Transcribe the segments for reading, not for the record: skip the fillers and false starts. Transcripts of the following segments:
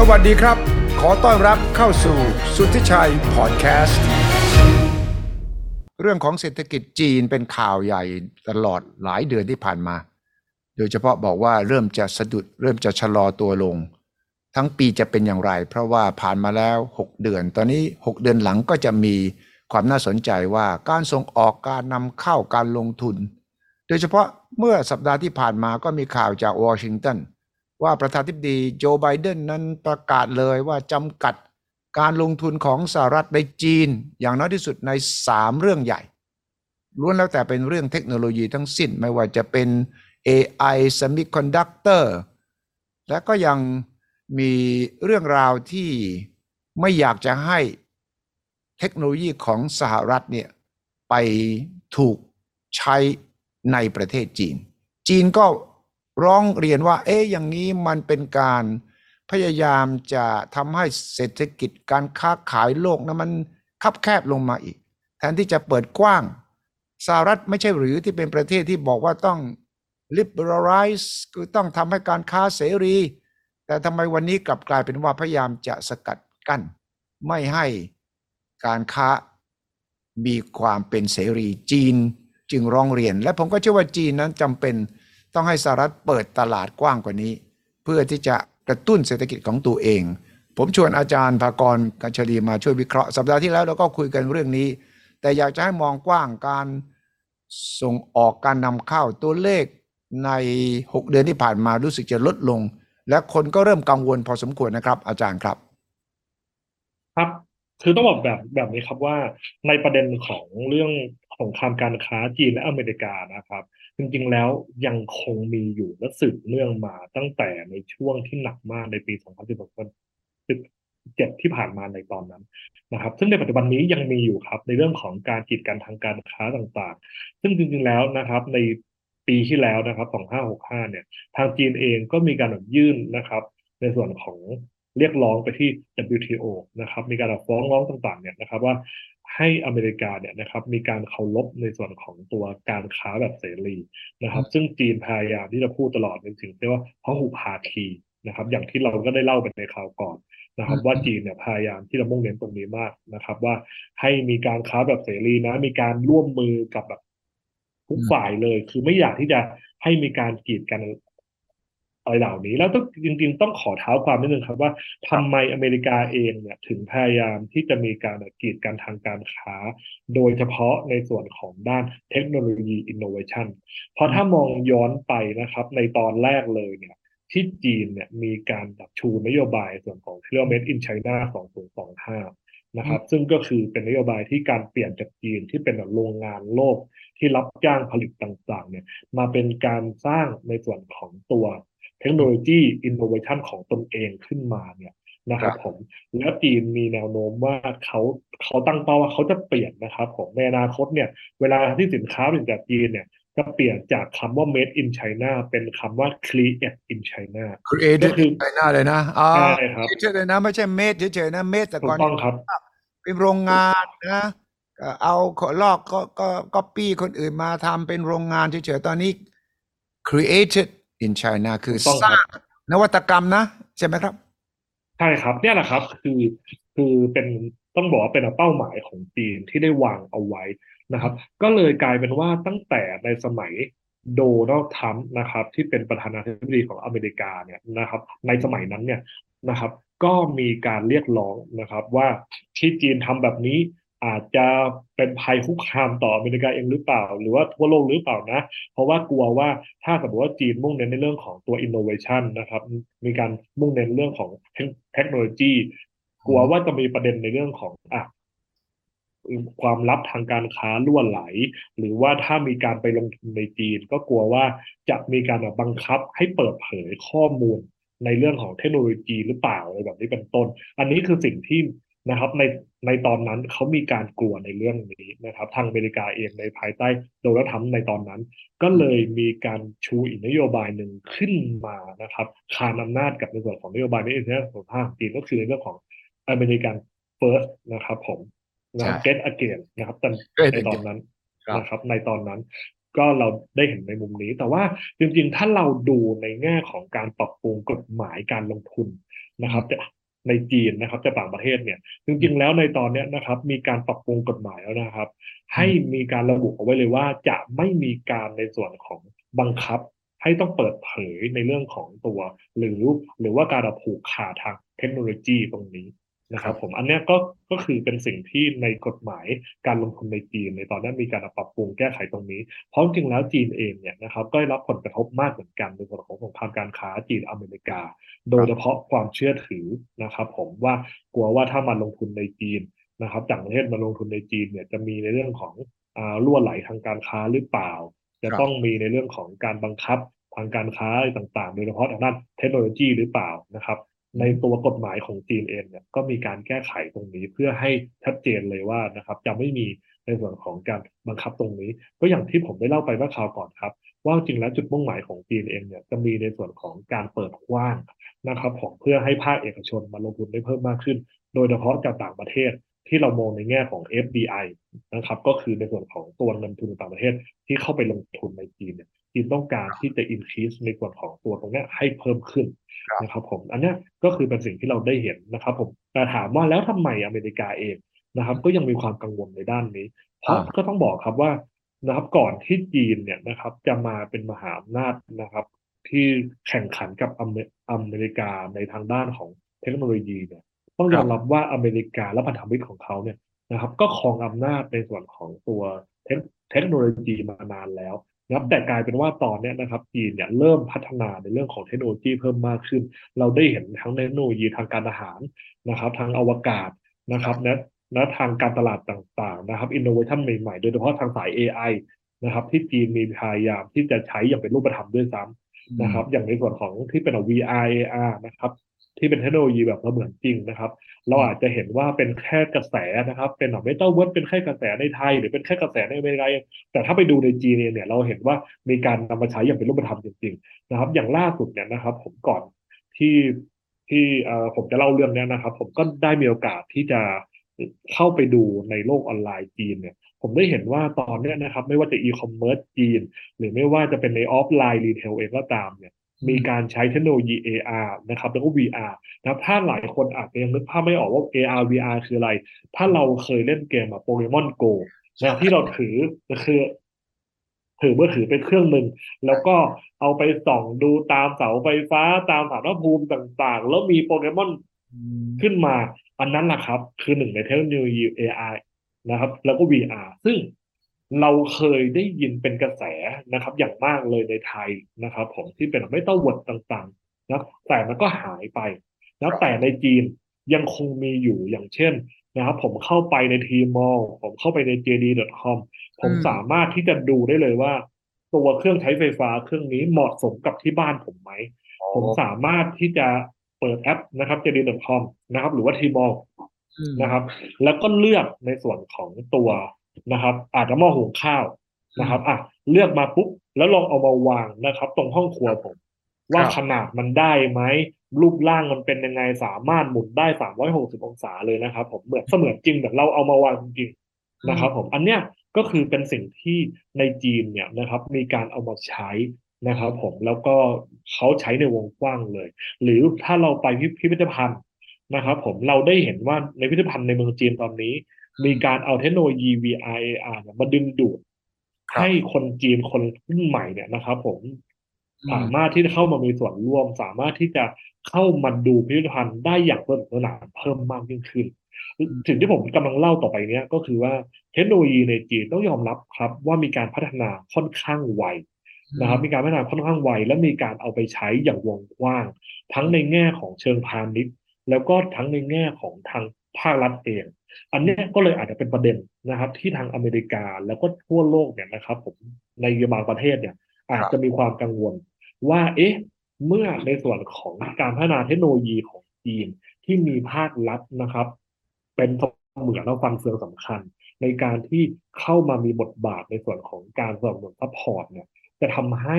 สวัสดีครับขอต้อนรับเข้าสู่ Suthichai Podcast เรื่องของเศรษฐกิจจีนเป็นข่าวใหญ่ตลอดหลายเดือนที่ผ่านมาโดยเฉพาะบอกว่าเริ่มจะสะดุดเริ่มจะชะลอตัวลงทั้งปีจะเป็นอย่างไรเพราะว่าผ่านมาแล้ว6เดือนตอนนี้6เดือนหลังก็จะมีความน่าสนใจว่าการส่งออกการนำเข้าการลงทุนโดยเฉพาะเมื่อสัปดาห์ที่ผ่านมาก็มีข่าวจากวอชิงตันว่าประธานาธิบดีโจไบเดนนั้นประกาศเลยว่าจำกัดการลงทุนของสหรัฐในจีนอย่างน้อยที่สุดใน3เรื่องใหญ่ล้วนแล้วแต่เป็นเรื่องเทคโนโลยีทั้งสิ้นไม่ว่าจะเป็น AI Semiconductor และก็ยังมีเรื่องราวที่ไม่อยากจะให้เทคโนโลยีของสหรัฐเนี่ยไปถูกใช้ในประเทศจีนจีนก็ร้องเรียนว่าอย่างนี้มันเป็นการพยายามจะทำให้เศรษฐกิจการค้าขายโลกนั้นมันคับแคบลงมาอีกแทนที่จะเปิดกว้างสหรัฐไม่ใช่หรือที่เป็นประเทศที่บอกว่าต้อง liberalize คือต้องทำให้การค้าเสรีแต่ทำไมวันนี้กลับกลายเป็นว่าพยายามจะสกัดกั้นไม่ให้การค้ามีความเป็นเสรีจีนจึงร้องเรียนและผมก็เชื่อว่าจีนนั้นจำเป็นต้องให้สหรัฐเปิดตลาดกว้างกว่านี้เพื่อที่จะกระตุ้นเศรษฐกิจของตัวเองผมชวนอาจารย์ภากร กัญชลีมาช่วยวิเคราะห์สัปดาห์ที่แล้วเราก็คุยกันเรื่องนี้แต่อยากจะให้มองกว้างการส่งออกการนำเข้าตัวเลขใน6เดือนที่ผ่านมารู้สึกจะลดลงและคนก็เริ่มกังวลพอสมควรนะครับอาจารย์ครับครับคือต้องบอกแบบนี้ครับว่าในประเด็นของเรื่องสงครามการค้าจีนและอเมริกานะครับจริงๆแล้วยังคงมีอยู่และสืบเนื่องมาตั้งแต่ในช่วงที่หนักมากในปี 2017 ที่ผ่านมาในตอนนั้นนะครับซึ่งในปัจจุบันนี้ยังมีอยู่ครับในเรื่องของการกีดกันทางการค้าต่างๆซึ่งจริงๆแล้วนะครับในปีที่แล้วนะครับ2565เนี่ยทางจีนเองก็มีการยื่นนะครับในส่วนของเรียกร้องไปที่ WTO นะครับมีการฟ้องร้องต่างๆเนี่ยนะครับว่าให้อเมริกาเนี่ยนะครับมีการเคารพในส่วนของตัวการค้าแบบเสรีนะครับซึ่งจีนพยายามที่จะพูดตลอดในสิ่งที่ว่าพหุภาคีนะครับอย่างที่เราก็ได้เล่าไปในคราวก่อนนะครับว่าจีนเนี่ยพยายามที่จะมุ่งเน้นตรงนี้มากนะครับว่าให้มีการค้าแบบเสรีนะมีการร่วมมือกับแบบทุกฝ่ายเลยคือไม่อยากที่จะให้มีการกีดกันอะไรเหล่านี้แล้วต้องจริงๆต้องขอเท้าความนิดนึงครับว่าทำไมอเมริกาเองเนี่ยถึงพยายามที่จะมีการกีดกันทางการค้าโดยเฉพาะในส่วนของด้านเทคโนโลยีอินโนเวชันเพราะถ้ามองย้อนไปนะครับในตอนแรกเลยเนี่ยที่จีนเนี่ยมีการชูนโยบายส่วนของที่เรียกว่า Made in China 2025นะครับซึ่งก็คือเป็นนโยบายที่การเปลี่ยนจากจีนที่เป็นโรงงานโลกที่รับจ้างผลิตต่างๆเนี่ยมาเป็นการสร้างในส่วนของตัวเทคโนโลยีอินโนเวชันของตนเองขึ้นมาเนี่ยนะครับผมแล้วจีนมีแนวโน้มว่าเขาตั้งเป้าว่าเขาจะเปลี่ยนนะครับผมในอนาคตเนี่ยเวลาที่สินค้าเป็นจากจีนเนี่ยจะเปลี่ยนจากคำว่า Made in China เป็นคำว่า Create in China Create in China เลยนะใช่ครับเฉยๆนะไม่ใช่ Made เฉยๆนะ Made แต่ก่อนเป็นโรงงานนะเอาลอกก็ก๊อปปี้คนอื่นมาทำเป็นโรงงานเฉยๆตอนนี้ Created in China คือสร้างนวัตกรรมนะใช่ไหมครับใช่ครับเนี่ยแหละครับคือเป็นต้องบอกว่าเป็นเป้าหมายของจีนที่ได้วางเอาไว้นะครับก็เลยกลายเป็นว่าตั้งแต่ในสมัยโดนัลด์ทรัมป์นะครับที่เป็นประธานาธิบดีของอเมริกาเนี่ยนะครับในสมัยนั้นเนี่ยนะครับก็มีการเรียกร้องนะครับว่าที่จีนทำแบบนี้อาจจะเป็นภัยคุกคามต่ออเมริกาเองหรือเปล่าหรือว่าทั่วโลกหรือเปล่านะเพราะว่ากลัวว่าถ้าสมมติว่าจีนมุ่งเน้นในเรื่องของตัวอินโนเวชันนะครับมีการมุ่งเน้นเรื่องของเทคโนโลยีกลัวว่าจะมีประเด็นในเรื่องของความลับทางการค้ารั่วไหลหรือว่าถ้ามีการไปลงทุนในจีนก็กลัวว่าจะมีการบังคับให้เปิดเผยข้อมูลในเรื่องของเทคโนโลยีหรือเปล่าอะไรแบบนี้เป็นต้นอันนี้คือสิ่งที่นะครับในตอนนั้นเขามีการกลัวในเรื่องนี้นะครับทางอเมริกาเองในภายใต้โดนัลด์ทรัมป์ในตอนนั้นก็เลยมีการชูอีกนโยบายหนึ่งขึ้นมานะครับคานอำนาจกับในส่วนของนโยบายในอินเทอร์เน็ตของภาคจีนก็คือในเรื่องของ American First นะครับผมนะ Get Again นะครับในตอนนั้นนะครับในตอนนั้น ก็เราได้เห็นในมุมนี้แต่ว่าจริงๆถ้าเราดูในแง่ของการปรับปรุงกฎหมายการลงทุนนะครับในจีนนะครับแต่ต่างประเทศเนี่ยจริงๆแล้วในตอนนี้นะครับมีการปรับปรุงกฎหมายแล้วนะครับให้มีการระบุเอาไว้เลยว่าจะไม่มีการในส่วนของบังคับให้ต้องเปิดเผยในเรื่องของตัวหรือว่าการผูกขาดทางเทคโนโลยีตรงนี้นะครับผมอันนี้ก็คือเป็นสิ่งที่ในกฎหมายการลงทุนในจีนในตอนนั้นมีการปรับปรุงแก้ไขตรงนี้เพราะจริงแล้วจีนเองเนี่ยนะครับก็ได้รับผลกระทบมากเหมือนกันในส่วนของสงครามการค้าจีนอเมริกาโดยเฉพาะความเชื่อถือนะครับผมว่ากลัวว่าถ้ามาลงทุนในจีนนะครับต่างประเทศมาลงทุนในจีนเนี่ยจะมีในเรื่องของรั่วไหลทางการค้าหรือเปล่าจะต้องมีในเรื่องของการบังคับทางการค้าต่างๆโดยเฉพาะทางด้านเทคโนโลยีหรือเปล่านะครับในตัวกฎหมายของจีนเองเนี่ยก็มีการแก้ไขตรงนี้เพื่อให้ชัดเจนเลยว่านะครับจะไม่มีในส่วนของการบังคับตรงนี้ก็อย่างที่ผมได้เล่าไปเมื่อคราวก่อนครับว่าจริงแล้วจุดมุ่งหมายของจีนเองเนี่ยจะมีในส่วนของการเปิดกว้างนะครับของเพื่อให้ภาคเอกชนมาลงทุนได้เพิ่มมากขึ้นโดยเฉพาะจากต่างประเทศที่เรามองในแง่ของ FDI นะครับก็คือในส่วนของตัวเงินทุนต่างประเทศที่เข้าไปลงทุนในจีนเนี่ยจีนต้องการที่จะ increase ในส่วนของตัวตรงนี้ให้เพิ่มขึ้นนะครับผมอันนี้ก็คือเป็นสิ่งที่เราได้เห็นนะครับผมแต่ถามว่าแล้วทำไมอเมริกาเองนะครับก็ยังมีความกังวลในด้านนี้เพราะก็ต้องบอกครับว่านะครับก่อนที่จีนเนี่ยนะครับจะมาเป็นมหาอำนาจนะครับที่แข่งขันกับอเมริกาในทางด้านของเทคโนโลยีเนี่ยต้องยอมรับว่าอเมริกาและพันธมิตรของเขาเนี่ยนะครับก็ครองอำนาจในส่วนของตัวเทคโนโลยีมานานแล้วนะครับแต่กลายเป็นว่าตอนนี้นะครับจีนเนี่ยเริ่มพัฒนาในเรื่องของเทคโนโลยีเพิ่มมากขึ้นเราได้เห็นทั้งเทคโนโลยีทางการอาหารนะครับทางอวกาศนะครับและทางการตลาดต่างๆนะครับอินโนเวชั่นใหม่ๆโดยเฉพาะทางสาย AI นะครับที่จีนมีพยายามที่จะใช้อย่างเป็นรูปธรรมด้วยซ้ำนะครับอย่างในส่วนของที่เป็น VR AR นะครับที่เป็นเทคโนโลยีแบบเหมือนจริงนะครับเราอาจจะเห็นว่าเป็นแค่กระแสนะครับเป็นแบบไม่ต้องวัดเป็นแค่กระแสในไทยหรือเป็นแค่กระแสในอเมริกาแต่ถ้าไปดูในจีนเนี่ยเราเห็นว่ามีการนำมาใช้อย่างเป็นรูปธรรมจริงๆนะครับอย่างล่าสุดเนี่ยนะครับผมก่อนที่ผมจะเล่าเรื่องนี้นะครับผมก็ได้มีโอกาสที่จะเข้าไปดูในโลกออนไลน์จีนเนี่ยผมได้เห็นว่าตอนนี้นะครับไม่ว่าจะอีคอมเมิร์ซจีนหรือไม่ว่าจะเป็นในออฟไลน์รีเทลเองก็ตามเนี่ยมีการใช้เทคโนโลยี AR นะครับแล้วก็ VR นะครับถ้าหลายคนอาจจะยังนึกภาพไม่ออกว่า AR VR คืออะไรถ้าเราเคยเล่นเกมแบบโปเกมอนโกนะที่เราถือมือถือเป็นเครื่องนึงแล้วก็เอาไปส่องดูตามเสาไฟฟ้าตามสารภูมิต่างๆแล้วมีโปเกมอนขึ้นมาอันนั้นแหละครับคือหนึ่งในเทคโนโลยี AR นะครับแล้วก็ VR ซึ่งเราเคยได้ยินเป็นกระแสนะครับอย่างมากเลยในไทยนะครับผมที่เป็นไม่ต้องวัดต่างๆนะแต่มันก็หายไปนะแต่ในจีนยังคงมีอยู่อย่างเช่นนะครับผมเข้าไปใน Tmall ผมเข้าไปใน JD.com ผมสามารถที่จะดูได้เลยว่าตัวเครื่องใช้ไฟฟ้าเครื่องนี้เหมาะสมกับที่บ้านผมไหมผมสามารถที่จะเปิดแอปนะครับ JD.com นะครับหรือว่า Tmall นะครับแล้วก็เลือกในส่วนของตัวนะครับอาจจะหม้อหุงข้าวนะครับอ่ะเลือกมาปุ๊บแล้วลองเอามาวางนะครับตรงห้องครัวผมว่าขนาดมันได้ไหมรูปร่างมันเป็นยังไงสามารถหมุนได้360องศาเลยนะครับผมเหมือนเสมือนจริงแบบเราเอามาวางจริงๆนะครับผมอันเนี้ยก็คือเป็นสิ่งที่ในจีนเนี่ยนะครับมีการเอามาใช้นะครับผมแล้วก็เขาใช้ในวงกว้างเลยหรือถ้าเราไปพิพิธภัณฑ์นะครับผมเราได้เห็นว่าในพิพิธภัณฑ์ในเมืองจีนตอนนี้มีการเอาเทคโนโลยี VR AR มาดึงดูดให้คนจีนคนรุ่นใหม่เนี่ยนะครับผมสามารถที่จะเข้ามามีส่วนร่วมสามารถที่จะเข้ามาดูพิพิธภัณฑ์ได้อย่างสนุกสนานเพิ่มมากยิ่งขึ้นสิ่งที่ผมกำลังเล่าต่อไปเนี้ยก็คือว่าเทคโนโลยีในจีนต้องยอมรับครับว่ามีการพัฒนาค่อนข้างไวนะครับมีการพัฒนาค่อนข้างไวและมีการเอาไปใช้อย่างวงกว้างทั้งในแง่ของเชิงพาณิชย์แล้วก็ทั้งในแง่ของทางภาครัฐเองอันนี้ก็เลยอาจจะเป็นประเด็นนะครับที่ทางอเมริกาแล้วก็ทั่วโลกเนี่ยนะครับผมในบางประเทศเนี่ยอาจจะมีความกังวลว่าเอ๊ะเมื่อในส่วนของการพัฒนาเทคโนโลยีของจีนที่มีภาครัฐนะครับเป็นเหมือนเราฟังเฟืองสำคัญในการที่เข้ามามีบทบาทในส่วนของการสนับสนุนซัพพอร์ตเนี่ยจะทำให้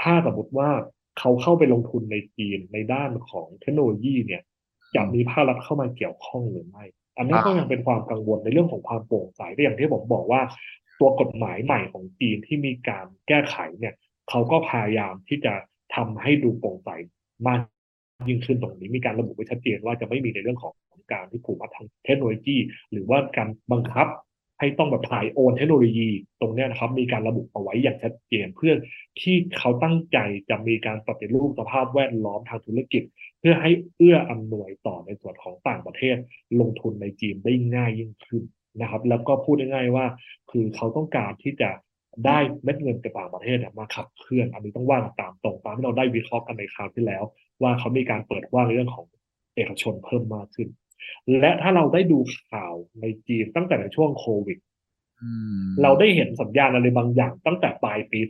ถ้าสมมติว่าเขาเข้าไปลงทุนในจีนในด้านของเทคโนโลยีเนี่ยจะมีภาครัฐเข้ามาเกี่ยวข้องหรือไม่อันนี้ก็ยังเป็นความกังวลในเรื่องของความโปร่งใสแต่อย่างที่ผมบอกว่า ตัวกฎหมายใหม่ของจีนที่มีการแก้ไขเนี่ยเขาก็พยายามที่จะทำให้ดูโปร่งใสมากยิ่งขึ้นตรงนี้มีการระบุไว้ชัดเจนว่าจะไม่มีในเรื่องของการที่ผูกมัดทางเทคโนโลยีหรือว่าการบังคับให้ต้องแบบถ่ายโอนเทคโนโลยีตรงนี้นะครับมีการระบุเอาไว้อย่างชัดเจนเพื่อที่เขาตั้งใจจะมีการปฏิรูปสภาพแวดล้อมทางธุรกิจเพื่อให้เอื้ออำนวยต่อในส่วนของต่างประเทศลงทุนในจีนได้ง่ายยิ่งขึ้นนะครับแล้วก็พูดง่ายๆว่าคือเขาต้องการที่จะได้เม็ดเงินจากต่างประเทศมาขับเคลื่อนอันนี้ต้องว่าตามตรงตามที่เราได้วิเคราะห์กันในคราวที่แล้วว่าเขามีการเปิดว่างในเรื่องของเอกชนเพิ่มมากขึ้นและถ้าเราได้ดูข่าวในจีนตั้งแต่ในช่วงโควิดเราได้เห็นสัญญาณอะไรบางอย่างตั้งแต่ปลายปี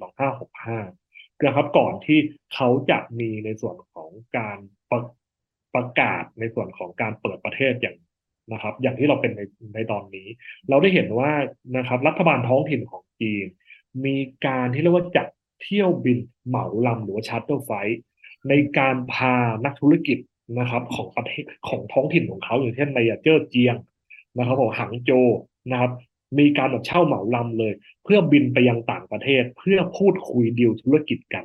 2565นะครับก่อนที่เขาจะมีในส่วนของการประกาศในส่วนของการเปิดประเทศอย่างนะครับอย่างที่เราเป็นในตอนนี้เราได้เห็นว่านะครับรัฐบาลท้องถิ่นของจีนมีการที่เรียกว่าจัดเที่ยวบินเหมาลำหรือว่าชาร์เตอร์ไฟท์ในการพานักธุรกิจนะครับของประเทศของท้องถิ่นของเขาอย่างเช่นในเจ้อเจียงนะครับของหางโจวนะครับมีการแบบเช่าเหมาลำเลยเพื่อบินไปยังต่างประเทศเพื่อพูดคุยดีลธุรกิจกัน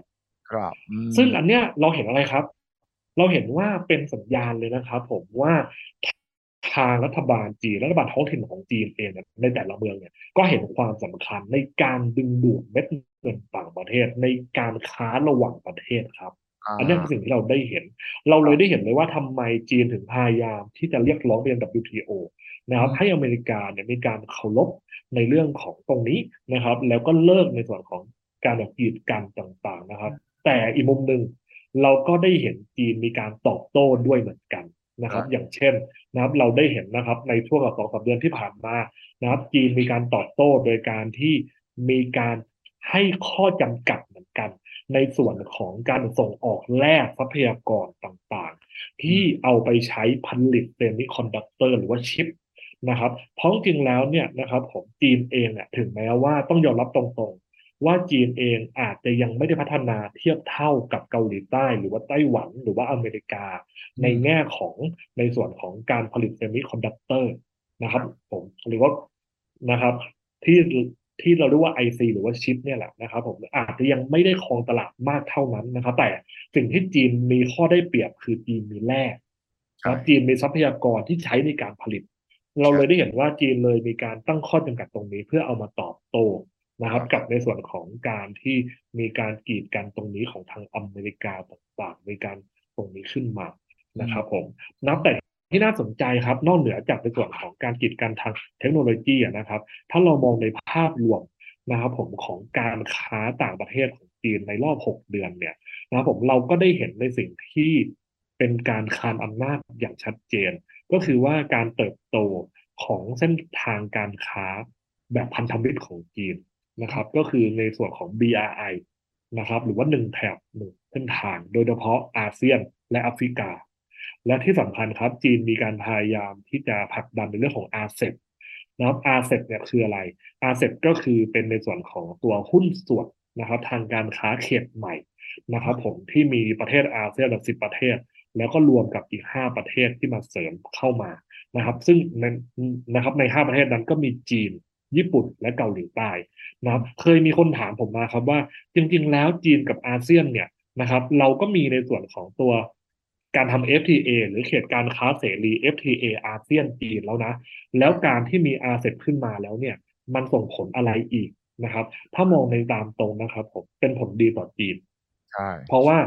ครับซึ่งอันเนี้ยเราเห็นอะไรครับเราเห็นว่าเป็นสัญญาณเลยนะครับผมว่าทางรัฐบาลจีนรัฐบาลท้องถิ่นของจีนเองในแต่ละเมืองเนี่ยก็เห็นความสำคัญในการดึงดูดเม็ดเงินต่างประเทศในการค้าระหว่างประเทศครับอันนี้คือสิ่งที่เราได้เห็นเราเลยได้เห็นเลยว่าทำไมจีนถึงพยายามที่จะเรียกร้องเรียน WTO นะครับให้อเมริกาเนี่ยมีการเคารพในเรื่องของตรงนี้นะครับแล้วก็เลิกในส่วนของการกีดกันต่างๆนะครับแต่อีกมุมนึงเราก็ได้เห็นจีนมีการตอบโต้ด้วยเหมือนกันนะครับอย่างเช่นนะครับเราได้เห็นนะครับในช่วงกับ 2-3 เดือนที่ผ่านมานะครับจีนมีการตอบโต้โดยการที่มีการให้ข้อจำกัดเหมือนกันในส่วนของการส่งออกแร่ทรัพยากรต่างๆที่เอาไปใช้ผลิตเซมิคอนดักเตอร์หรือว่าชิปนะครับเพราะจริงแล้วเนี่ยนะครับของจีนเองเนี่ยถึงแม้ว่าต้องยอมรับตรงๆว่าจีนเองอาจจะยังไม่ได้พัฒนาเทียบเท่ากับเกาหลีใต้หรือว่าไต้หวันหรือว่าอเมริกาในแง่ของในส่วนของการผลิตเซมิคอนดักเตอร์นะครับผมหรือว่านะครับที่เราเรียกว่า IC หรือว่าชิปเนี่ยแหละนะครับผมอาจจะยังไม่ได้ครองตลาดมากเท่านั้นนะครับแต่สิ่งที่จีนมีข้อได้เปรียบคือจีนมีแร่ครับจีนมีทรัพยากรที่ใช้ในการผลิตเราเลยได้เห็นว่าจีนเลยมีการตั้งข้อจำกัดตรงนี้เพื่อเอามาตอบโต้นะครับกับในส่วนของการที่มีการกีดกันตรงนี้ของทางอเมริกาต่างๆในการตรงนี้ขึ้นมานะครับผมนับแต่ที่น่าสนใจครับนอกเหนือจากในส่วนของการกีดกันทางเทคโนโลยีนะครับถ้าเรามองในภาพรวมนะครับผมของการค้าต่างประเทศของจีนในรอบ6เดือนเนี่ยนะครับผมเราก็ได้เห็นในสิ่งที่เป็นการคานอำนาจอย่างชัดเจนก็คือว่าการเติบโตของเส้นทางการค้าแบบพันธมิตรของจีนนะครับก็คือในส่วนของ BRI นะครับหรือว่า1แถบ1เส้นทางโดยเฉพาะอาเซียนและแอฟริกาและที่สำคัญครับจีนมีการพยายามที่จะผลักดันในเรื่องของ RCEP นะครับ RCEP เนี่ยคืออะไร RCEP ก็คือเป็นในส่วนของตัวหุ้นส่วนนะครับทางการค้าเขตใหม่นะครับผมที่มีประเทศอาเซียนหลัก10ประเทศแล้วก็รวมกับอีก5ประเทศที่มาเสริมเข้ามานะครับซึ่งนะครับใน5ประเทศนั้นก็มีจีนญี่ปุ่นและเกาหลีใต้นะครับเคยมีคนถามผมมาครับว่าจริงๆแล้วจีนกับอาเซียนเนี่ยนะครับเราก็มีในส่วนของตัวการทำ FTA หรือเขตการค้าเสรี FTA อาเซียนจีนแล้วนะแล้วการที่มี RCEP ขึ้นมาแล้วเนี่ยมันส่งผลอะไรอีกนะครับถ้ามองในตามตรงนะครับผมเป็นผลดีต่อจีนใช่เพราะว่า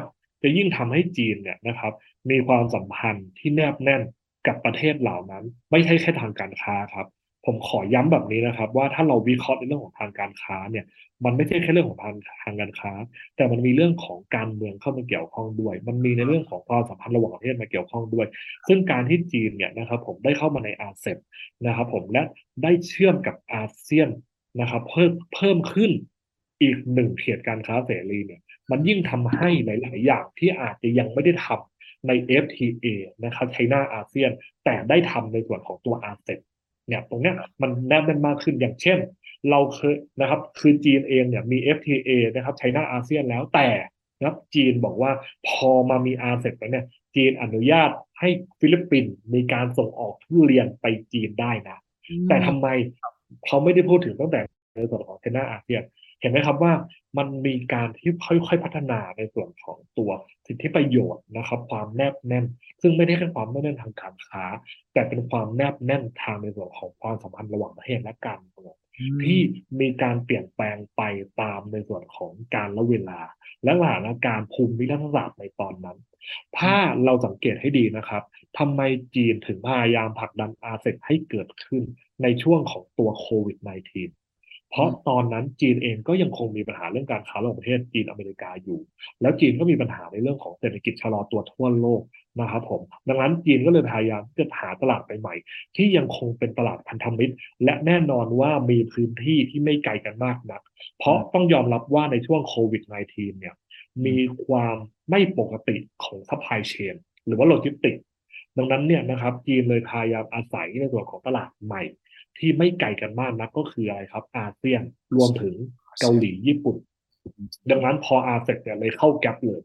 จะยิ่งทำให้จีนเนี่ยนะครับมีความสัมพันธ์ที่แนบแน่นกับประเทศเหล่านั้นไม่ใช่แค่ทางการค้าครับผมขอย้ำแบบนี้นะครับว่าถ้าเราวิเคราะห์ในเรื่องของทางการค้าเนี่ยมันไม่ใช่แค่เรื่องของทางการค้าแต่มันมีเรื่องของการเมืองเข้ามาเกี่ยวข้องด้วยมันมีในเรื่องของความสัมพันธ์ระหว่างประเทศมาเกี่ยวข้องด้วยซึ่งการที่จีนเนี่ยนะครับผมได้เข้ามาใน RCEP นะครับผมและได้เชื่อมกับอาเซียนนะครับเพิ่มขึ้นอีก1เขตการค้าเสรีเนี่ยมันยิ่งทำให้หลายๆอย่างที่อาจจะยังไม่ได้ทำใน FTA นะครับไชน่าอาเซียนแต่ได้ทำในส่วนของตัว RCEPเนี่ยตรงเนี้ยมันแนบแน่นมากขึ้นอย่างเช่นเราเคยนะครับคือจีนเองเนี่ยมี FTA นะครับไชน่าอาเซียนแล้วแต่นะครับจีนบอกว่าพอมามี RCEP แล้วเนี่ยจีนอนุญาตให้ฟิลิปปินส์มีการส่งออกทุเรียนไปจีนได้นะแต่ทำไมเขาไม่ได้พูดถึงตั้งแต่ ในส่วนของ China Art เนี่ยเห็นไหมครับว่ามันมีการที่ค่อยๆพัฒนาในส่วนของตัวสิทธิประโยชน์นะครับความแนบแน่นซึ่งไม่ได้แค่ความแนบแน่นทางการค้าแต่เป็นความแนบแน่นทางในส่วนของความสัมพันธ์ระหว่างประเทศและการเมืองที่มีการเปลี่ยนแปลงไปตามในส่วนของการและเวลาและสถานการณ์ภูมิรัฐศาสตร์ในตอนนั้นถ้าเราสังเกตให้ดีนะครับทำไมจีนถึงพยายามผลักดันอาเซียนให้เกิดขึ้นในช่วงของตัวโควิด -19เพราะตอนนั้นจีนเองก็ยังคงมีปัญหาเรื่องการค้าระหว่างประเทศจีนอเมริกาอยู่แล้วจีนก็มีปัญหาในเรื่องของเศรษฐกิจชะลอตัวทั่วโลกนะครับผมดังนั้นจีนก็เลยพยายามจะหาตลาดใหม่ๆที่ยังคงเป็นตลาดพันธมิตรและแน่นอนว่ามีพื้นที่ที่ไม่ไกลกันมากนักเพราะต้องยอมรับว่าในช่วงโควิด -19 เนี่ยมีความไม่ปกติของซัพพลายเชนหรือว่าโลจิสติกส์ดังนั้นเนี่ยนะครับจีนเลยพยายามอาศัยในส่วนของตลาดใหม่ที่ไม่ไกลกันมากนักก็คืออะไรครับอาเซียนรวมถึงเกาหลีญี่ปุ่นดังนั้นพออาเซียนเนี่ยเลยเข้าแก๊ปเลย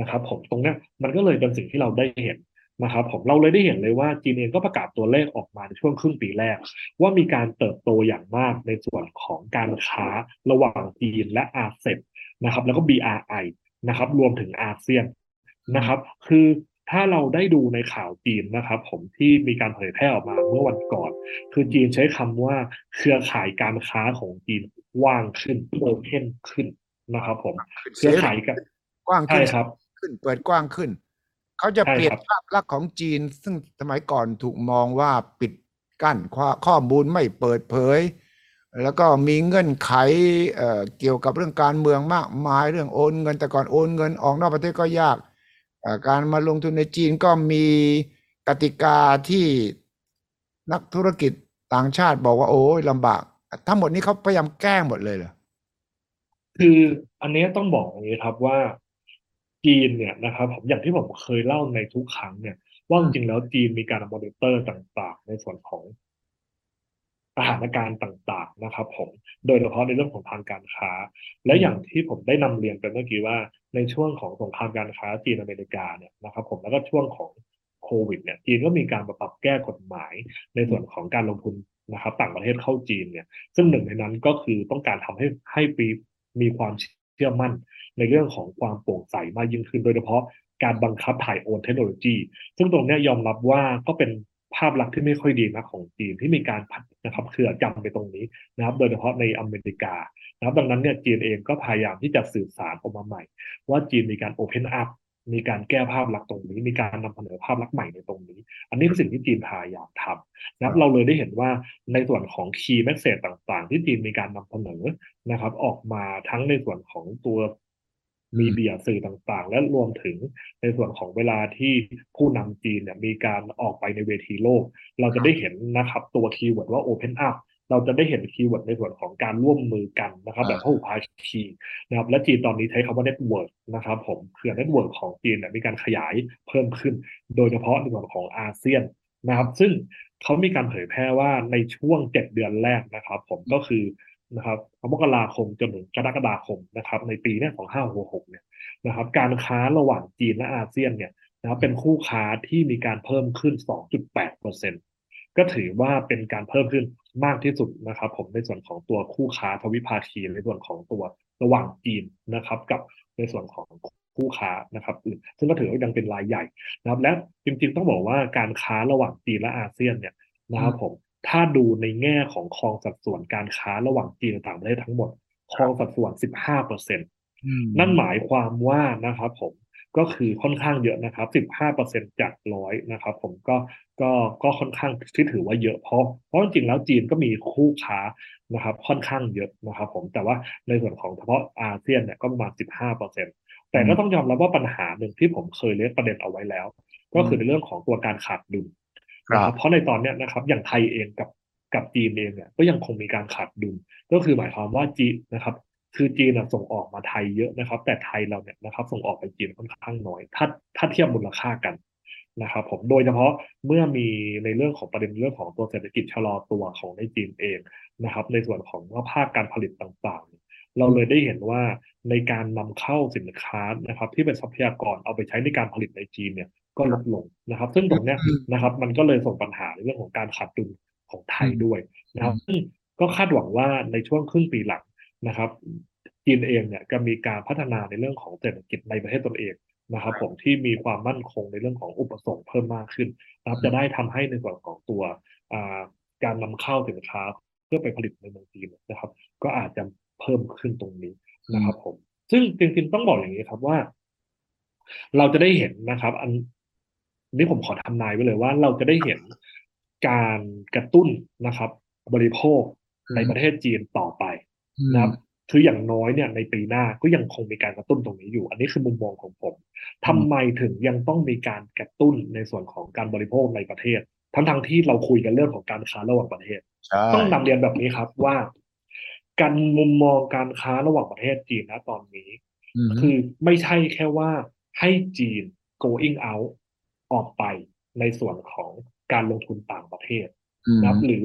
นะครับผมตรงนี้มันก็เลยเป็นสิ่งที่เราได้เห็นนะครับผมเราเลยได้เห็นเลยว่าจีนเองก็ประกาศตัวเลขออกมาในช่วงครึ่งปีแรกว่ามีการเติบโตอย่างมากในส่วนของการค้าระหว่างจีนและอาเซียนนะครับแล้วก็ BRI นะครับรวมถึงอาเซียนนะครับคือถ้าเราได้ดูในข่าวจีนนะครับผมที่มีการเผยแพร่ออกมาเมื่อวันก่อนคือจีนใช้คำว่าเครือข่ายการค้าของจีนกว้างขึ้นโอเพนขึ้นนะครับผมเครือข่ายกันกว้างขึ้นครับขึ้นเปิดกว้างขึ้นเขาจะเปลี่ยนภาพลักษณ์ของจีนซึ่งสมัยก่อนถูกมองว่าปิดกั้นข้อมูลไม่เปิดเผยแล้วก็มีเงื่อนไขเกี่ยวกับเรื่องการเมืองมากมายเรื่องโอนเงินแต่ก่อนโอนเงินออกนอกประเทศก็ยากการมาลงทุนในจีนก็มีกติกาที่นักธุรกิจต่างชาติบอกว่าโอ้ยลำบากทั้งหมดนี้เขาพยายามแก้หมดเลยเหรอคืออันนี้ต้องบอกอย่างนี้ครับว่าจีนเนี่ยนะครับผมอย่างที่ผมเคยเล่าในทุกครั้งเนี่ยว่าจริงแล้วจีนมีการมอนิเตอร์ต่างๆในส่วนของสถานการณ์ต่างๆนะครับผมโดยเฉพาะในเรื่องของทางการค้าและอย่างที่ผมได้นำเรียนไปเมื่อกี้ว่าในช่วงของสงครามการค้าจีนอเมริกาเนี่ยนะครับผมแล้วก็ช่วงของโควิดเนี่ยจีนก็มีการปรับแก้กฎหมายในส่วนของการลงทุนนะครับต่างประเทศเข้าจีนเนี่ยซึ่งหนึ่งในนั้นก็คือต้องการทำให้มีความเชื่อมั่นในเรื่องของความโปร่งใสมากยิ่งขึ้นโดยเฉพาะการบังคับถ่ายโอนเทคโนโลยีซึ่งตรงนี้ยอมรับว่าก็เป็นภาพลักษณ์ที่ไม่ค่อยดีนะของจีนที่มีการพัดนะครับเครือจำไปตรงนี้นะครับโดยเฉพาะในอเมริกานะครับดังนั้นเนี่ยจีนเองก็พยายามที่จะสื่อสารออกมาใหม่ว่าจีนมีการ Open Up มีการแก้ภาพลักษณ์ตรงนี้มีการนำเสนอภาพลักษณ์ใหม่ในตรงนี้อันนี้คือสิ่งที่จีนพยายามทำนะครับเราเลยได้เห็นว่าในส่วนของ Key Message ต่างๆที่จีนมีการนำเสนอนะครับออกมาทั้งในส่วนของตัวมีเดียสื่อต่างๆและรวมถึงในส่วนของเวลาที่ผู้นำจีนเนี่ยมีการออกไปในเวทีโลกเราจะได้เห็นนะครับตัวคีย์เวิร์ดว่า Open Up เราจะได้เห็นคีย์เวิร์ดในส่วนของการร่วมมือกันนะครับแบบพหุภาคีนะครับและจีนตอนนี้ใช้คำว่า Network นะครับผมเครือ Network ของจีนเนี่ยมีการขยายเพิ่มขึ้นโดยเฉพาะในส่วนของอาเซียนนะครับซึ่งเขามีการเผยแพร่ว่าในช่วง7เดือนแรกนะครับผมก็คือนะครับมกราคมจนถึงกรกฎาคมนะครับในปีนี้2566เนี่ยนะครับการค้าระหว่างจีนและอาเซียนเนี่ยนะครับเป็นคู่ค้าที่มีการเพิ่มขึ้น 2.8% ก็ถือว่าเป็นการเพิ่มขึ้นมากที่สุดนะครับผมในส่วนของตัวคู่ค้าทวิภาคีในส่วนของตัวระหว่างจีนนะครับกับในส่วนของคู่ค้านะครับอื่นซึ่งก็ถือว่ายังเป็นรายใหญ่นะครับและจริงๆต้องบอกว่าการค้าระหว่างจีนและอาเซียนเนี่ยนะครับผมถ้าดูในแง่ของครองสัดส่วนการค้าระหว่างจีนและต่างประเทศทั้งหมดครองสัดส่วน 15% นั่นหมายความว่านะครับผมก็คือค่อนข้างเยอะนะครับ 15% จาก100นะครับผมก็ค่อนข้างที่ถือว่าเยอะเพราะจริงๆแล้วจีนก็มีคู่ค้านะครับค่อนข้างเยอะนะครับผมแต่ว่าในส่วนของเฉพาะอาเซียนเนี่ยก็ประมาณ 15% แต่ก็ต้องยอมรับว่าปัญหาหนึ่งที่ผมเคยเลือกประเด็นเอาไว้แล้วก็คือในเรื่องของตัวการขาดดุลเพราะในตอนนี้นะครับอย่างไทยเองกับจีนเองเนี่ยก็ยังคงมีการขาดดุลก็คือหมายความว่าจีนนะครับคือจีนส่งออกมาไทยเยอะนะครับแต่ไทยเราเนี่ยนะครับส่งออกไปจีนค่อนข้างน้อยถ้าเทียบมูลค่ากันนะครับผมโดยเฉพาะเมื่อมีในเรื่องของประเด็นเรื่องของตัวเศรษฐกิจชะลอตัวของในจีนเองนะครับในส่วนของภาคการผลิตต่างๆเราเลยได้เห็นว่าในการนำเข้าสินค้านะครับที่เป็นทรัพยากรเอาไปใช้ในการผลิตในจีนเนี่ยก็ลดลงนะครับซึ่งตรงนี้นะครับมันก็เลยส่งปัญหาในเรื่องของการขาดดุลของไทยด้วยนะครับซึ่ง ก็คาดหวังว่าในช่วงครึ่งปีหลังนะครับจีนเองเนี่ยจะมีการพัฒนาในเรื่องของเศรษฐกิจในประเทศตนเองนะครับผมที่มีความมั่นคงในเรื่องของอุปสงค์เพิ่มมากขึ้นนะครับจะได้ทำให้ในส่วนของตัวการนำเข้าสินค้าเพื่อไปผลิตในเมืองจีนนะครับก็อาจจะเพิ่มขึ้นตรงนี้นะครับผมซึ่งจริงๆต้องบอกอย่างนี้ครับว่าเราจะได้เห็นนะครับอันนี้ผมขอทำนายไว้เลยว่าเราจะได้เห็นการกระตุ้นนะครับบริโภคในประเทศจีนต่อไปนะครับคืออย่างน้อยเนี่ยในปีหน้าก็ยังคงมีการกระตุ้นตรงนี้อยู่อันนี้คือมุมมองของผมทำไมถึงยังต้องมีการกระตุ้นในส่วนของการบริโภคในประเทศทั้งที่เราคุยกันเรื่องของการค้าระหว่างประเทศต้องนำเรียนแบบนี้ครับว่าการมุมมองการค้าระหว่างประเทศจีนนะตอนนี้คือไม่ใช่แค่ว่าให้จีน going out ออกไปในส่วนของการลงทุนต่างประเทศนะครับหรือ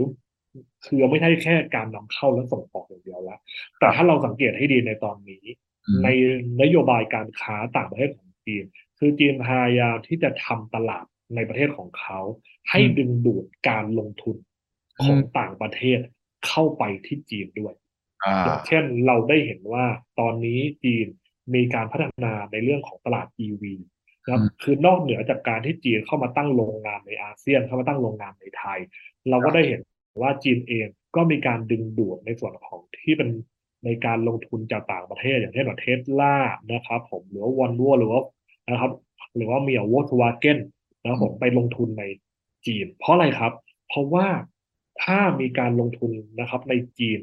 คือไม่ใช่แค่การนำเข้าและส่งออกอย่างเดียวแล้วแต่ถ้าเราสังเกตให้ดีในตอนนี้ในนโยบายการค้าต่างประเทศของจีนคือจีนพยายามที่จะทำตลาดในประเทศของเขาให้ดึงดูดการลงทุนของต่างประเทศเข้าไปที่จีนด้วยอย่างเช่นเราได้เห็นว่าตอนนี้จีนมีการพัฒนาในเรื่องของตลาด EV นะครับคือนอกเหนือจากการที่จีนเข้ามาตั้งโรงงานในอาเซียนเข้ามาตั้งโรงงานในไทยเราก็ได้เห็นว่าจีนเองก็มีการดึงดูดในส่วนของที่เป็นในการลงทุนจากต่างประเทศอย่างเช่นว่า Tesla นะครับผมหรือว่า Volvo หรือว่านะครับหรือว่า Volkswagen นะครับผมไปลงทุนในจีนเพราะอะไรครับเพราะว่าถ้ามีการลงทุนนะครับในจีน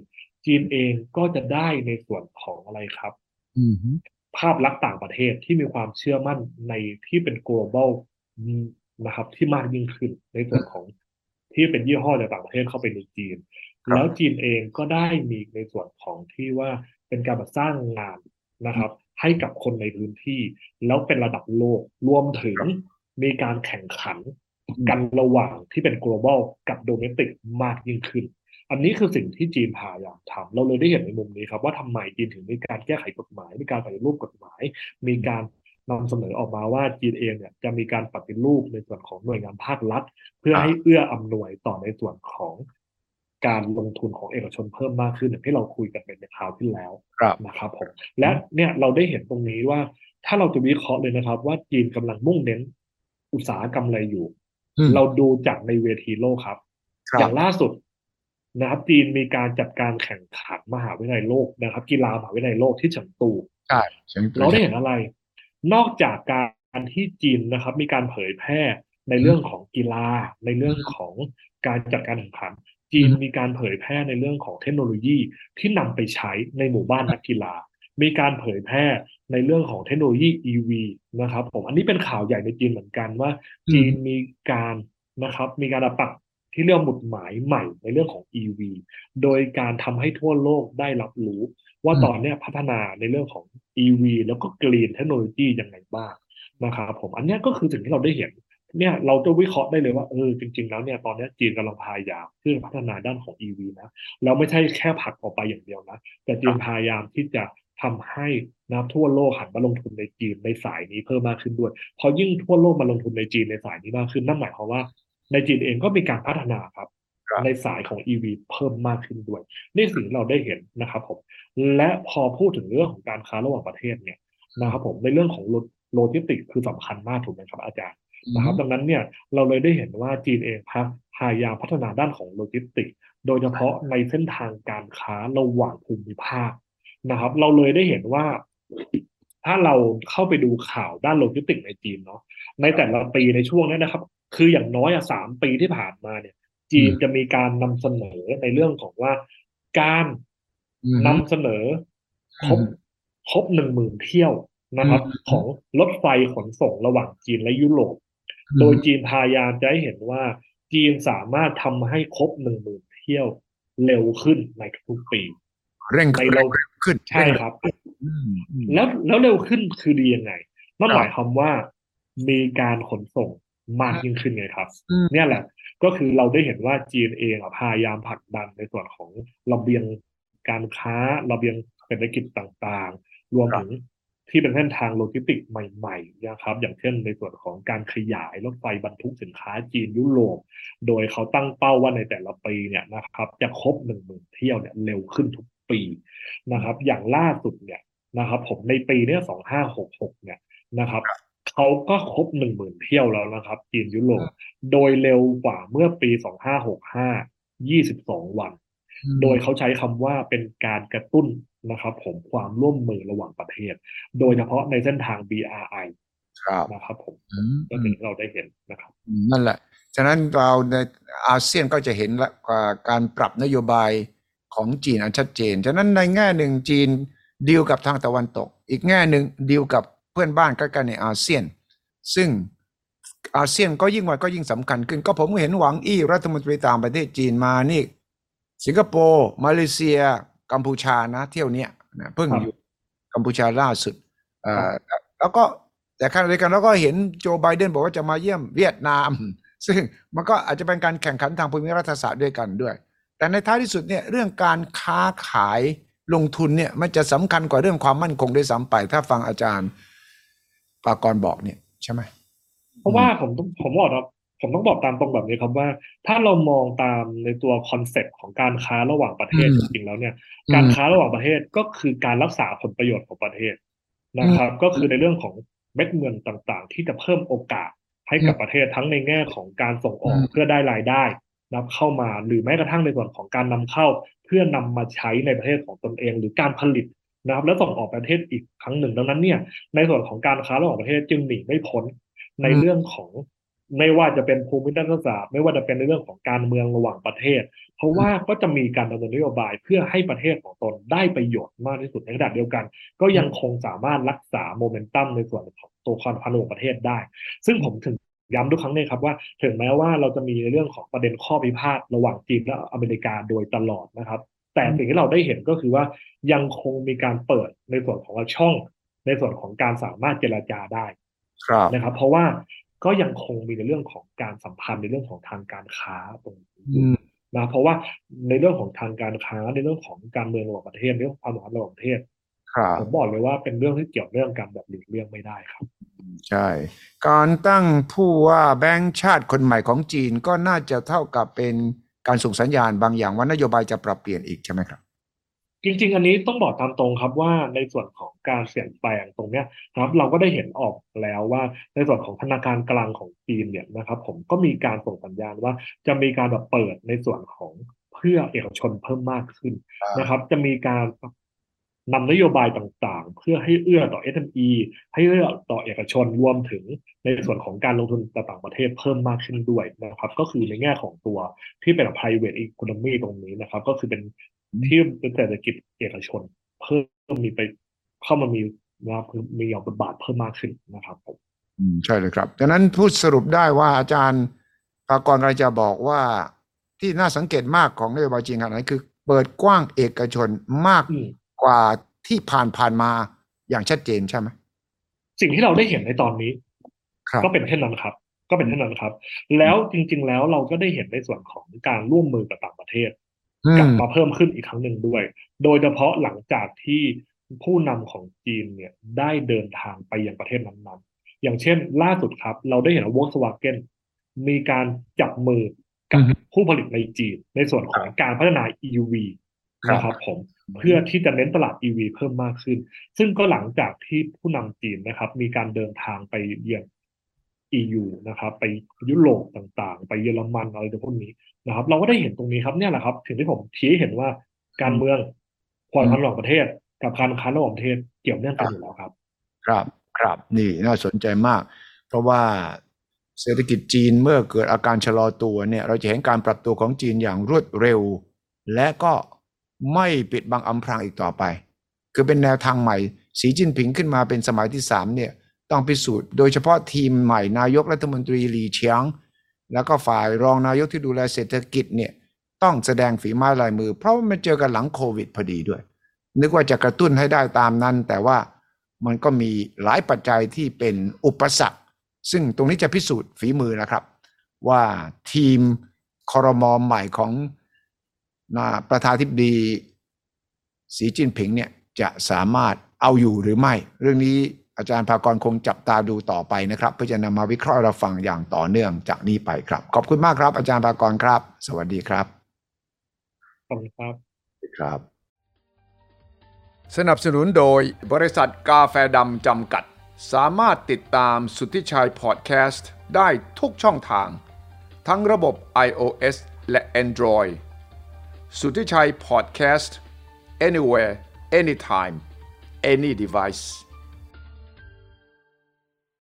เองก็จะได้ในส่วนของอะไรครับภาพลักษณ์ต่างประเทศที่มีความเชื่อมั่นในที่เป็น global นะครับที่มากยิ่งขึ้นในส่วนของที่เป็นยี่ห้อจากต่างประเทศเข้าไปในจีนแล้วจีนเองก็ได้มีในส่วนของที่ว่าเป็นการสร้างงานนะครับให้กับคนในพื้นที่แล้วเป็นระดับโลกรวมถึงมีการแข่งขันกันระหว่างที่เป็น global กับ domestic มากยิ่งขึ้นอันนี้คือสิ่งที่จีนพยายามทำเราเลยได้เห็นในมุมนี้ครับว่าทำไมจีนถึงมีการแก้ไขกฎหมายมีการปฏิรูปกฎหมายมีการนำเสนอออกมาว่าจีนเองเนี่ยจะมีการปฏิรูปในส่วนของหน่วยงานภาครัฐเพื่อให้เอื้ออำนวยต่อในส่วนของการลงทุนของเอกชนเพิ่มมากขึ้นอย่างที่เราคุยกันเป็นคราวที่แล้วนะครับผมและเนี่ยเราได้เห็นตรงนี้ว่าถ้าเราจะวิเคราะห์เลยนะครับว่าจีนกำลังมุ่งเน้นอุตสาหกรรมอะไรอยู่เราดูจากในเวทีโลกครับอย่างล่าสุดนะครับจีนมีการจัดการแข่งขันมหาวิทยาลัยโลกนะครับกีฬามหาวิทยาลัยโลกที่เฉิงตูเราได้เห็นอะไรนอกจากการที่จีนนะครับมีการเผยแพร่ในเรื่องของกีฬาในเรื่องของการจัดการแข่งขันจีนมีการเผยแพร่ในเรื่องของเทคโนโลยีที่นำไปใช้ในหมู่บ้านนักกีฬามีการเผยแพร่ในเรื่องของเทคโนโลยี EV นะครับผมอันนี้เป็นข่าวใหญ่ในจีนเหมือนกันว่าจีนมีการนะครับมีการปรับที่เรียกหมุดหมายใหม่ในเรื่องของ EV โดยการทำให้ทั่วโลกได้รับรู้ว่าตอนนี้พัฒนาในเรื่องของ EV แล้วก็ Green Technology ยังไงบ้างนะครับผมอันนี้ก็คือสิ่งที่เราได้เห็นเนี่ยเราจะวิเคราะห์ได้เลยว่าจริงๆแล้วเนี่ยตอนนี้จีนกำลังพยายามที่จะพัฒนาด้านของ EV นะแล้วไม่ใช่แค่ผลักออกไปอย่างเดียวนะแต่จีนพยายามที่จะทำให้นักทั่วโลกหันมาลงทุนในจีนในสายนี้เพิ่มมากขึ้นด้วยพอยิ่งทั่วโลกมาลงทุนในจีนในสายนี้มากขึ้นนั่นหมายความว่าในจีนเองก็มีการพัฒนาครับในสายของ EV เพิ่มมากขึ้นด้วยนี่สิ่งเราได้เห็นนะครับผมและพอพูดถึงเรื่องของการค้าระหว่างประเทศเนี่ยนะครับผมในเรื่องของโลจิสติกคือสำคัญมากถูกไหมครับอาจารย์นะครับดังนั้นเนี่ยเราเลยได้เห็นว่าจีนเองพยายามพัฒนาด้านของโลจิสติกโดยเฉพาะในเส้นทางการค้าระหว่างภูมิภาคนะครับเราเลยได้เห็นว่าถ้าเราเข้าไปดูข่าวด้านโลจิสติกในจีนเนาะในแต่ละปีในช่วงนี้นะครับคืออย่างน้อย3ปีที่ผ่านมาเนี่ยจีนจะมีการนำเสนอในเรื่องของว่าการนำเสนอครบ 10,000 เที่ยวนะครับของรถไฟขนส่งระหว่างจีนและยุโรปโดยจีนพยายามจะให้เห็นว่าจีนสามารถทำให้ครบ 10,000 เที่ยวเร็วขึ้นในทุกปีเร่งขึ้นใช่ครับแล้วเร็วขึ้นคือดียังไงนั่นหมายความว่ามีการขนส่งมากยิ่งขึ้นไงครับเนี่ยแหละก็คือเราได้เห็นว่าจีนเองพยายามผลักดันในส่วนของระเบียงการค้าระเบียงเศรษฐกิจต่างๆรวมถึง ที่เป็นเส้นทางโลจิสติกส์ใหม่ๆนะครับอย่างเช่นในส่วนของการขยายรถไฟบรรทุกสินค้าจีนยุโรปโดยเขาตั้งเป้าว่าในแต่ละปีเนี่ยนะครับจะครบ 10,000 เที่ยวเนี่ยเร็วขึ้นทุกปีนะครับอย่างล่าสุดเนี่ยนะครับผมในปีเนี้ย2566เนี่ยนะครับเขาก็ครบ 10,000 เที่ยวแล้วนะครับจีนยุโรปโดยเร็วกว่าเมื่อปี2565 22 วันโดยเขาใช้คำว่าเป็นการกระตุ้นนะครับผมความร่วมมือระหว่างประเทศโดยเฉพาะในเส้นทาง BRI นะครับผมก็ถึงเราได้เห็นนะครับนั่นแหละฉะนั้นเราในอาเซียนก็จะเห็นละการปรับนโยบายของจีนอันชัดเจนฉะนั้นในแง่หนึ่งจีนดีลกับทางตะวันตกอีกแง่หนึ่งดีลกับเพื่อนบ้านใกล้ๆในอาเซียนซึ่งอาเซียนก็ยิ่งวันก็ยิ่งสำคัญขึ้นก็ผมเห็นหวังอี้รัฐมนตรีต่างประเทศจีนมานี่สิงคโปร์มาเลเซียกัมพูชานะเที่ยวเนี้ยนะเพิ่งอยู่กัมพูชาล่าสุดแล้วก็แต่ขณะเดียวกันเราก็เห็นโจไบเดนบอกว่าจะมาเยี่ยมเวียดนามซึ่งมันก็อาจจะเป็นการแข่งขันทางภูมิรัฐศาสตร์ด้วยกันด้วยแต่ในท้ายที่สุดเนี่ยเรื่องการค้าขายลงทุนเนี่ยมันจะสำคัญกว่าเรื่องความมั่นคงด้วยซ้ำไปถ้าฟังอาจารย์ปากรบอกเนี่ยใช่ไหมเพราะว่าผมต้องบอกตามตรงแบบนี้ครับว่าถ้าเรามองตามในตัวคอนเซ็ปต์ของการค้าระหว่างประเทศจริงๆแล้วเนี่ยการค้าระหว่างประเทศก็คือการรักษาผลประโยชน์ของประเทศนะครับก็คือในเรื่องของเม็ดเงินต่างๆที่จะเพิ่มโอกาสให้กับประเทศทั้งในแง่ของการส่งออกเพื่อได้รายได้นำเข้ามาหรือแม้กระทั่งในส่วนของการนำเข้าเพื่อนำมาใช้ในประเทศของตนเองหรือการผลิตนะครับแล้วส่งออกประเทศอีกครั้งหนึ่งดังนั้นเนี่ยในส่วนของการค้าระหว่างประเทศจึงหนีไม่พ้นในเรื่องของไม่ว่าจะเป็นภูมิรัฐศาสตร์ไม่ว่าจะเป็นในเรื่องของการเมืองระหว่างประเทศเพราะว่าก็จะมีการดำเนินนโยบายเพื่อให้ประเทศของตนได้ประโยชน์มากที่สุดในขณะเดียวกันก็ยังคงสามารถรักษาโมเมนตัมในส่วนของตัวความพันธุ์ของประเทศได้ซึ่งผมถึงย้ำทุกครั้งเลยครับว่าถึงแม้ว่าเราจะมีในเรื่องของประเด็นข้อพิพาทระหว่างจีนและอเมริกาโดยตลอดนะครับแต่สิ่งที่เราได้เห็นก็คือว่ายังคงมีการเปิดในส่วนของช่องในส่วนของการสามารถเจรจาได้นะครับเพราะว่าก็ยังคงมีในเรื่องของการสัมพันธ์ในเรื่องของทางการค้าตรงนี้นะเพราะว่าในเรื่องของทางการค้าในเรื่องของการเมืองระหว่างประเทศเรื่องความสัมพันธ์ระหว่างประเทศผมบอกเลยว่าเป็นเรื่องที่เกี่ยวเรื่องกันแบบหลีกเลี่ยงไม่ได้ครับใช่การตั้งผู้ว่าแบงก์ชาติคนใหม่ของจีนก็น่าจะเท่ากับเป็นการส่งสัญญาณบางอย่างว่านโยบายจะปรับเปลี่ยนอีกใช่ไหมครับจริงๆอันนี้ต้องบอกตามตรงครับว่าในส่วนของการเปลี่ยนแปลงตรงเนี้ยครับเราก็ได้เห็นออกแล้วว่าในส่วนของธนาคารกลางของจีนเนี่ยนะครับผมก็มีการส่งสัญญาณว่าจะมีการแบบเปิดในส่วนของเพื่อเอกชนเพิ่มมากขึ้นนะครับจะมีการนำนโยบายต่างๆเพื่อให้เอื้อต่อ SME ให้เอื้อต่อเอกชนรวมถึงในส่วนของการลงทุนต่างประเทศเพิ่มมากขึ้นด้วยนะครับก็คือในแง่ของตัวที่เป็น private economy ตรงนี้นะครับก็คือเป็นที่เป็นเศรษฐกิจเอกชนเพิ่มมีไปเข้ามามีนะครับมีบทบาทเพิ่มมากขึ้นนะครับผมใช่เลยครับดังนั้นพูดสรุปได้ว่าอาจารย์ภากรจะบอกว่าที่น่าสังเกตมากของนโยบายจีนขณะนี้คือเปิดกว้างเอกชนมากกว่าที่ผ่านมาอย่างชัดเจนใช่ไหมสิ่งที่เราได้เห็นในตอนนี้ก็เป็นเช่นนั้นครับก็เป็นเช่นนั้นครับแล้วจริงๆแล้วเราก็ได้เห็นในส่วนของการร่วมมือกับต่างประเทศกลับมาเพิ่มขึ้นอีกครั้งหนึ่งด้วยโดยเฉพาะหลังจากที่ผู้นำของจีนเนี่ยได้เดินทางไปยังประเทศนั้นๆอย่างเช่นล่าสุดครับเราได้เห็นว่า Volkswagen มีการจับมือกับผู้ผลิตในจีนในส่วนของการพัฒนา EV นะครับผมเพื่อที่จะเน้นตลาด EV เพิ่มมากขึ้นซึ่งก็หลังจากที่ผู้นำจีนนะครับมีการเดินทางไปเยือน EU นะครับไปยุโรปต่างๆไปเยอรมันอะไรพวกนี้นะครับเราก็ได้เห็นตรงนี้ครับเนี่ยแหละครับถึงที่ผมชี้เห็นว่าการเมืองความสัมพันธ์ระหว่างประเทศกับการค้าระหว่างประเทศเกี่ยวเนื่องกันอยู่แล้วครับครับนี่น่าสนใจมากเพราะว่าเศรษฐกิจจีนเมื่อเกิดอาการชะลอตัวเนี่ยเราจะเห็นการปรับตัวของจีนอย่างรวดเร็วและก็ไม่ปิดบังอำพรางอีกต่อไปคือเป็นแนวทางใหม่สีจิ้นผิงขึ้นมาเป็นสมัยที่3เนี่ยต้องพิสูจน์โดยเฉพาะทีมใหม่นายกรัฐมนตรีหลี่เฉียงแล้วก็ฝ่ายรองนายกที่ดูแลเศรษฐกิจเนี่ยต้องแสดงฝีไม้ลายมือเพราะมันเจอกันหลังโควิดพอดีด้วยนึกว่าจะกระตุ้นให้ได้ตามนั้นแต่ว่ามันก็มีหลายปัจจัยที่เป็นอุปสรรคซึ่งตรงนี้จะพิสูจน์ฝีมือนะครับว่าทีมครม.ใหม่ของประธานาธิบดีสีจิ้นผิงเนี่ยจะสามารถ เอาอยู่หรือไม่เรื่องนี้อาจารย์ภากรคงจับตาดูต่อไปนะครับเพื่อจะนำมาวิเคราะห์เราฟังอย่างต่อเนื่องจากนี้ไปครับขอบคุณมากครับอาจารย์ภากรครับสวัสดีครับขอบคุณครับครับสนับสนุนโดยบริษัทกาแฟดำจำกัดสามารถติดตามสุทธิชัย Podcast ได้ทุกช่องทางทั้งระบบ iOS และ Android สุทธิชัย Podcast anywhere anytime any device